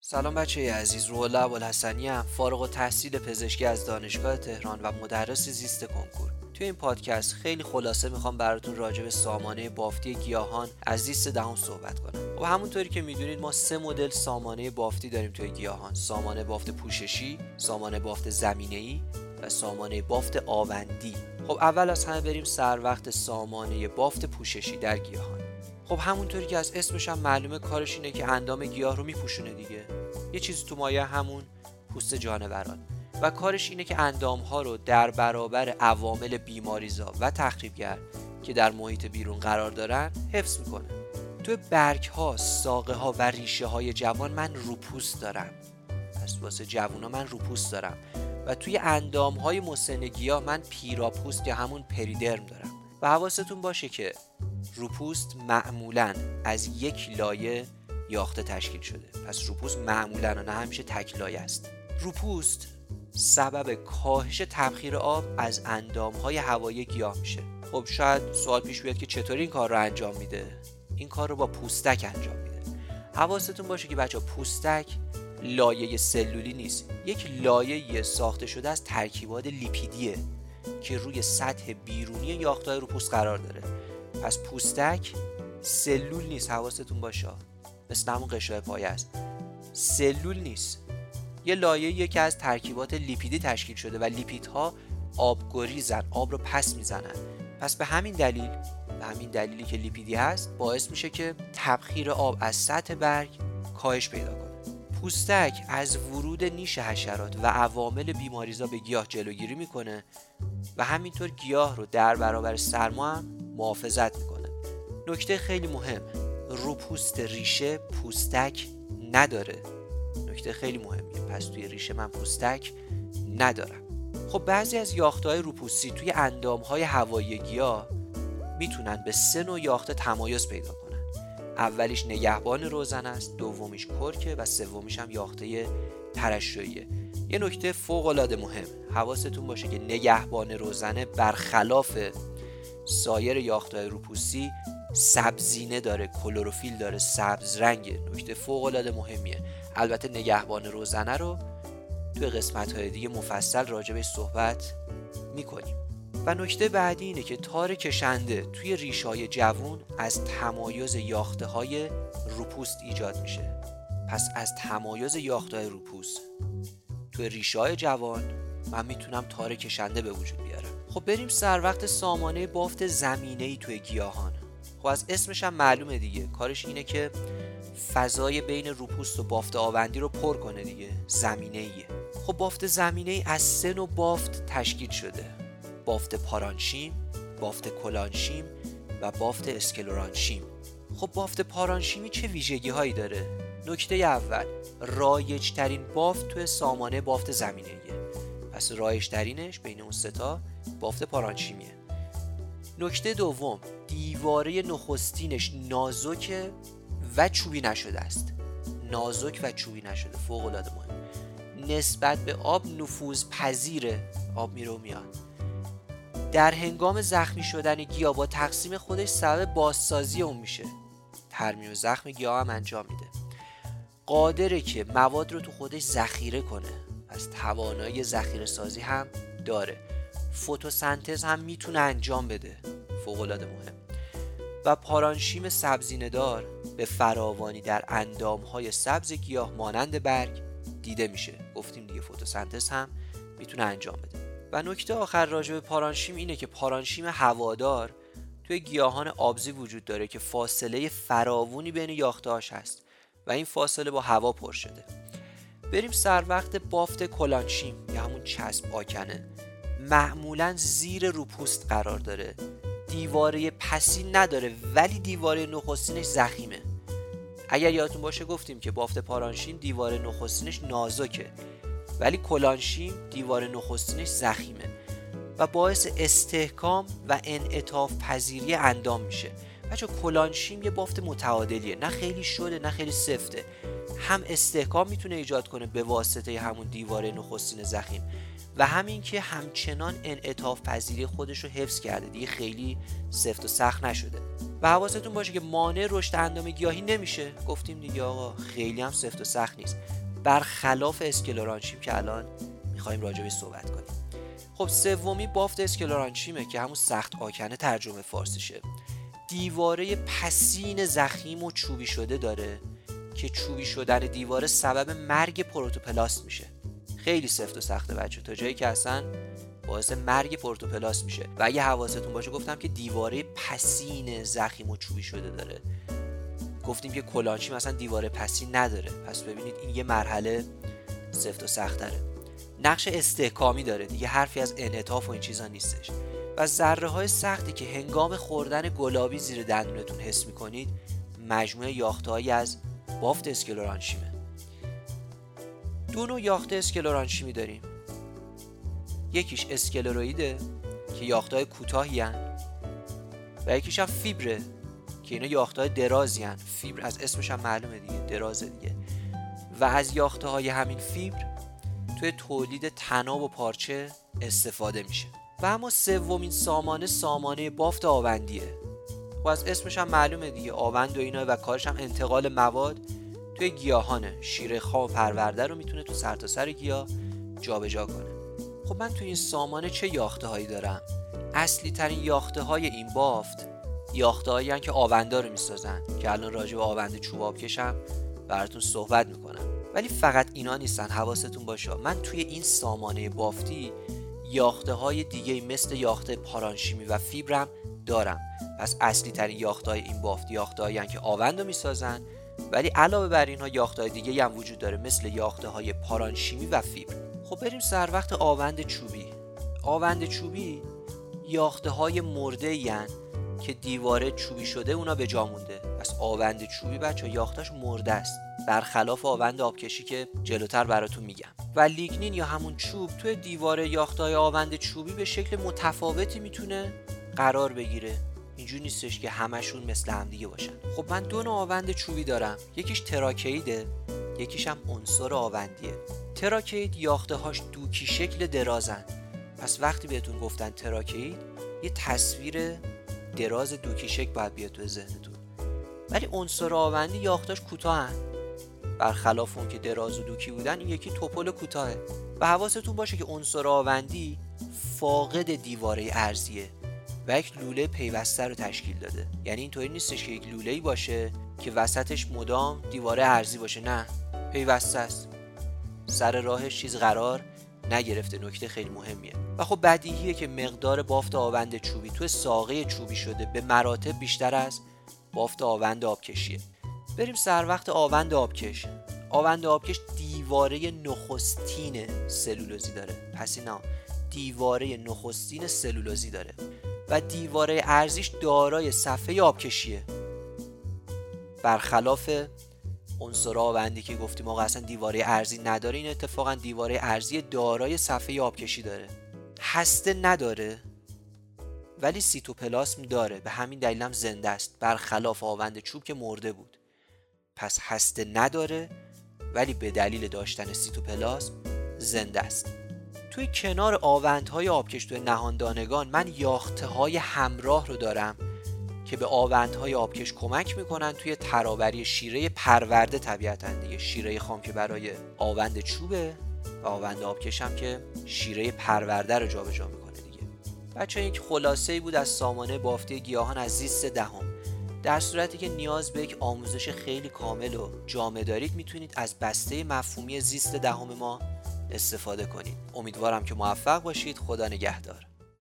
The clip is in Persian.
سلام بچه عزیز، روح‌الله ابوالحسنی ام، فارغ التحصیل پزشکی از دانشگاه تهران و مدرس زیست کنکور. توی این پادکست خیلی خلاصه میخوام براتون راجع به سامانه بافتی گیاهان از زیست دهان صحبت کنم. و همونطوری که میدونید ما 3 مدل سامانه بافتی داریم توی گیاهان: سامانه بافت پوششی، سامانه بافت زمینه‌ای و سامانه بافت آوندی. خب اول از همه بریم سر وقت سامانه بافت پوششی در گیاهان. خب همونطوری که از اسمش هم معلومه کارش اینه که اندام گیاه رو میپوشونه دیگه، یه چیزی تو مایه همون پوست جانوران، و کارش اینه که اندام‌ها رو در برابر عوامل بیماریزا و تخریبگر که در محیط بیرون قرار دارن حفظ میکنه. توی برگ‌ها، ساقه‌ها و ریشه‌های جوان من روپوست دارم، پس واسه جوونا من روپوست دارم، و توی اندام‌های مسن گیاه من پیراپوست یا همون پریدرم دارم. و حواستون باشه که روپوست معمولاً از یک لایه یاخته تشکیل شده، پس روپوست معمولاً و نه همیشه تک لایه است. روپوست سبب کاهش تبخیر آب از اندام‌های هوایی گیاه میشه. خب شاید سوال پیش بیاد که چطوری این کار رو انجام میده؟ این کار رو با پوستک انجام میده. حواستون باشه که بچه‌ها پوستک لایه سلولی نیست، یک لایه ساخته شده از ترکیبات لیپیدیه که روی سطح بیرونی یاخته‌های روپوست قرار داره. پس پوستک سلول نیست، حواستون باشه، مثل همون قشای پایه است، سلول نیست، یه لایه‌ایه که از ترکیبات لیپیدی تشکیل شده و لیپیدها آب‌گریزن، آب رو پس میزنن. پس به همین دلیلی که لیپیدی هست باعث میشه که تبخیر آب از سطح برگ کاهش پیدا کنه. پوستک از ورود نیش حشرات و عوامل بیماریزا به گیاه جلوگیری میکنه و همینطور گیاه رو در برابر سرما هم محافظت میکنه. نکته خیلی مهم، روپوست ریشه پوستک نداره. نکته خیلی مهمیه، پس توی ریشه من پوستک ندارم. خب بعضی از یاخته‌های روپوستی توی اندام‌های هوایی گیاه میتونن به 3 نوع یاخته تمایز پیدا کنن. اولیش نگهبان روزن است، دومیش کرکه و سومیش هم یاخته ترشوییه. یه نکته فوق‌العاده مهم، حواستون باشه که نگهبان روزنه برخلاف سایر یاخته‌های روپوستی سبزینه داره، کلروفیل داره، سبز رنگه. نکته فوق‌العاده مهمیه. البته نگهبان روزنه رو توی قسمت‌های دیگه مفصل راجبش صحبت می‌کنیم. و نکته بعدی اینه که تار کشنده توی ریشه‌های جوون از تمایز یاخته‌های روپوست ایجاد میشه. پس از تمایز یاخته‌های روپوست توی ریشه‌های جوان من میتونم تار کشنده به وجود بیارم. خب بریم سر وقت سامانه بافت زمینه‌ای توی گیاهان. خب از اسمش هم معلومه دیگه، کارش اینه که فضای بین روپوست و بافت آوندی رو پر کنه دیگه، زمینه‌ایه. خب بافت زمینه‌ای از 3 نوع بافت تشکیل شده: بافت پارانشیم، بافت کلانشیم و بافت اسکلورانشیم. خب بافت پارانشیمی چه ویژگی هایی داره؟ نکته اول، رایج ترین بافت توی سامانه بافت زمینه‌ایه. پس رایج ترینش بین اون 3 تا بافت پارانشیمیه. نکته دوم، دیواره نخستینش نازک و چوبی نشده است. نازک و چوبی نشده، فوق‌العاده مهم. نسبت به آب نفوذ پذیره، آب میره و میاد. در هنگام زخمی شدن گیاه با تقسیم خودش سبب بازسازی اون میشه، ترمیم زخم گیاه هم انجام میده. قادره که مواد رو تو خودش ذخیره کنه، پس توانایی ذخیره سازی هم داره. فتوسنتز هم میتونه انجام بده، فوق‌العاده مهم. و پارانشیم سبزینه‌دار به فراوانی در اندام‌های سبز گیاه مانند برگ دیده میشه. گفتیم دیگه فتوسنتز هم میتونه انجام بده. و نکته آخر راجع به پارانشیم اینه که پارانشیم هوادار توی گیاهان آبزی وجود داره که فاصله فراوانی بین یاخته‌هاش هست و این فاصله با هوا پر شده. بریم سر وقت بافت کلانشیم یا همون چسب آکنه. معمولاً زیر روپوست قرار داره، دیواره پسین نداره ولی دیواره نخستینش ضخیمه. اگر یادتون باشه گفتیم که بافت پارانشیم دیواره نخستینش نازکه ولی کلانشیم دیوار نخستینش ضخیمه و باعث استحکام و انعطاف پذیری اندام میشه. بچه کلانشیم یه بافت متعادلیه، نه خیلی شده نه خیلی سفته، هم استحکام میتونه ایجاد کنه به واسطه همون دیوار نخستین ضخیم و همین که همچنان انعطاف پذیری خودش رو حفظ کرده دیگه، خیلی سفت و سخت نشده. و حواستون باشه که مانع رشد اندام گیاهی نمیشه. گفتیم دیگه آقا خیلی هم سفت و سخت نیست، برخلاف اسکلورانشیم که الان میخوایم راجعش صحبت کنیم. خب سومی بافت اسکلورانشیمه که همون سخت آکنه ترجمه فارسیشه. دیواره پسین زخیم و چوبی شده داره که چوبی شدن دیواره سبب مرگ پروتوپلاست میشه. خیلی سفت و سخته بچه، تا جایی که اصلا باعث مرگ پروتوپلاست میشه. و اگه حواستون باشه گفتم که دیواره پسین زخیم و چوبی شده داره، گفتیم که کلانشیم اصلا دیواره پسین نداره. پس ببینید این یه مرحله سفت و سخت داره. نقش استحکامی داره دیگه، حرفی از انعطاف و این چیزا نیستش. و ذره های سختی که هنگام خوردن گلابی زیر دندونتون حس میکنید مجموعه یافته‌ای از بافت اسکلورانشیمه. دو نوع یاخته اسکلورانشیمی داریم، یکیش اسکلرویده که یاخته‌های کوتاهی هن و یکیش هم فیبره که اینا یاخته‌های درازی هن. فیبر از اسمش هم معلومه دیگه، درازه دیگه. و از یاخته‌های همین فیبر توی تولید تناب و پارچه استفاده میشه. و اما سومین سامانه، سامانه بافت آوندیه. و از اسمش هم معلومه دیگه، آوند و اینا، و کارش هم انتقال مواد توی گیاهانه. شیره خام پرورده رو میتونه تو سرتاسر گیاه جابجا کنه. خب من توی این سامانه چه یاخته هایی دارم؟ اصلی ترین یاخته های این بافت یاخته هایی هن که آوندا رو میسازن که الان راجع به آوند چوباب کشم براتون صحبت میکنم. ولی فقط اینا نیستن، حواستون باشه. من توی این سامانه بافتی یاخته های دیگه مثل یاخته پارانشیمی و فیبرم دارم. پس اصلی ترین یاخته های این بافت یاخته هایی که آوند رو میسازن، ولی علاوه بر اینها یاخته های دیگه هم وجود داره مثل یاخته های پارانشیمی و فیبر. خب بریم سر وقت آوند چوبی. آوند چوبی یاخته های مرده این که دیواره چوبی شده اونا به جا مونده. پس آوند چوبی بچه یاختهش مرده است، برخلاف آوند آبکشی که جلوتر براتون میگم. و لیگنین یا همون چوب توی دیواره یاخته‌های آوند چوبی به شکل متفاوتی میتونه قرار بگیره، اینجوری نیستش که همشون مثل هم دیگه باشن. خب من دو نوع آوند چوبی دارم، یکیش تراکیده، یکیش هم عنصر آوندیه. تراکید یاخته‌هاش دوکی شکل درازن. پس وقتی بهتون گفتن تراکید، یه تصویر دراز دوکی شکل باید بیاد تو ذهنتون. ولی عنصر آوندی یاخته‌اش کوتاهن، برخلاف اون که دراز و دوکی بودن این یکی توپل کوتاهه. و حواستون باشه که عنصر آوندی فاقد دیواره ارضیه و یک لوله پیوسته رو تشکیل داده. یعنی اینطوری نیستش که یک لوله‌ای باشه که وسطش مدام دیواره ارضی باشه، نه، پیوسته است، سر راهش چیز قرار نگرفته. نکته خیلی مهمیه. و خب بدیهیه که مقدار بافت آوند چوبی تو ساقه چوبی شده به مراتب بیشتر از بافت آوند آبکشیه. بریم سر وقت آوند آبکش. آوند آبکش دیواره نخستین سلولوزی داره. پس اینا دیواره نخستین سلولوزی داره و دیواره ارضیش دارای صفحه آبکشیه، برخلاف عنصر آوندی که گفتیم آقا اصلا دیواره ارضی نداره. این اتفاقا دیواره ارضی دارای صفحه آبکشی داره. هسته نداره ولی سیتوپلاسم داره، به همین دلیل هم زنده است، برخلاف آوند چوب که مرده بود. پس هسته نداره ولی به دلیل داشتن سیتوپلاسم زنده است. توی کنار آوندهای آبکش توی نهاندانگان من یاخته‌های همراه رو دارم که به آوندهای آبکش کمک میکنن توی ترابری شیره پرورده. طبیعتاً دیگه شیره خام که برای آوند چوبه و آوند آبکش هم که شیره پرورده رو جابجا میکنه دیگه. بچه‌ها این خلاصه‌ای بود از سامانه بافتی گیاهان از زیست دهم. در صورتی که نیاز به یک آموزش خیلی کامل و جامع دارید میتونید از بسته مفهومی زیست دهم ما استفاده کنید. امیدوارم که موفق باشید. خدا نگهدار.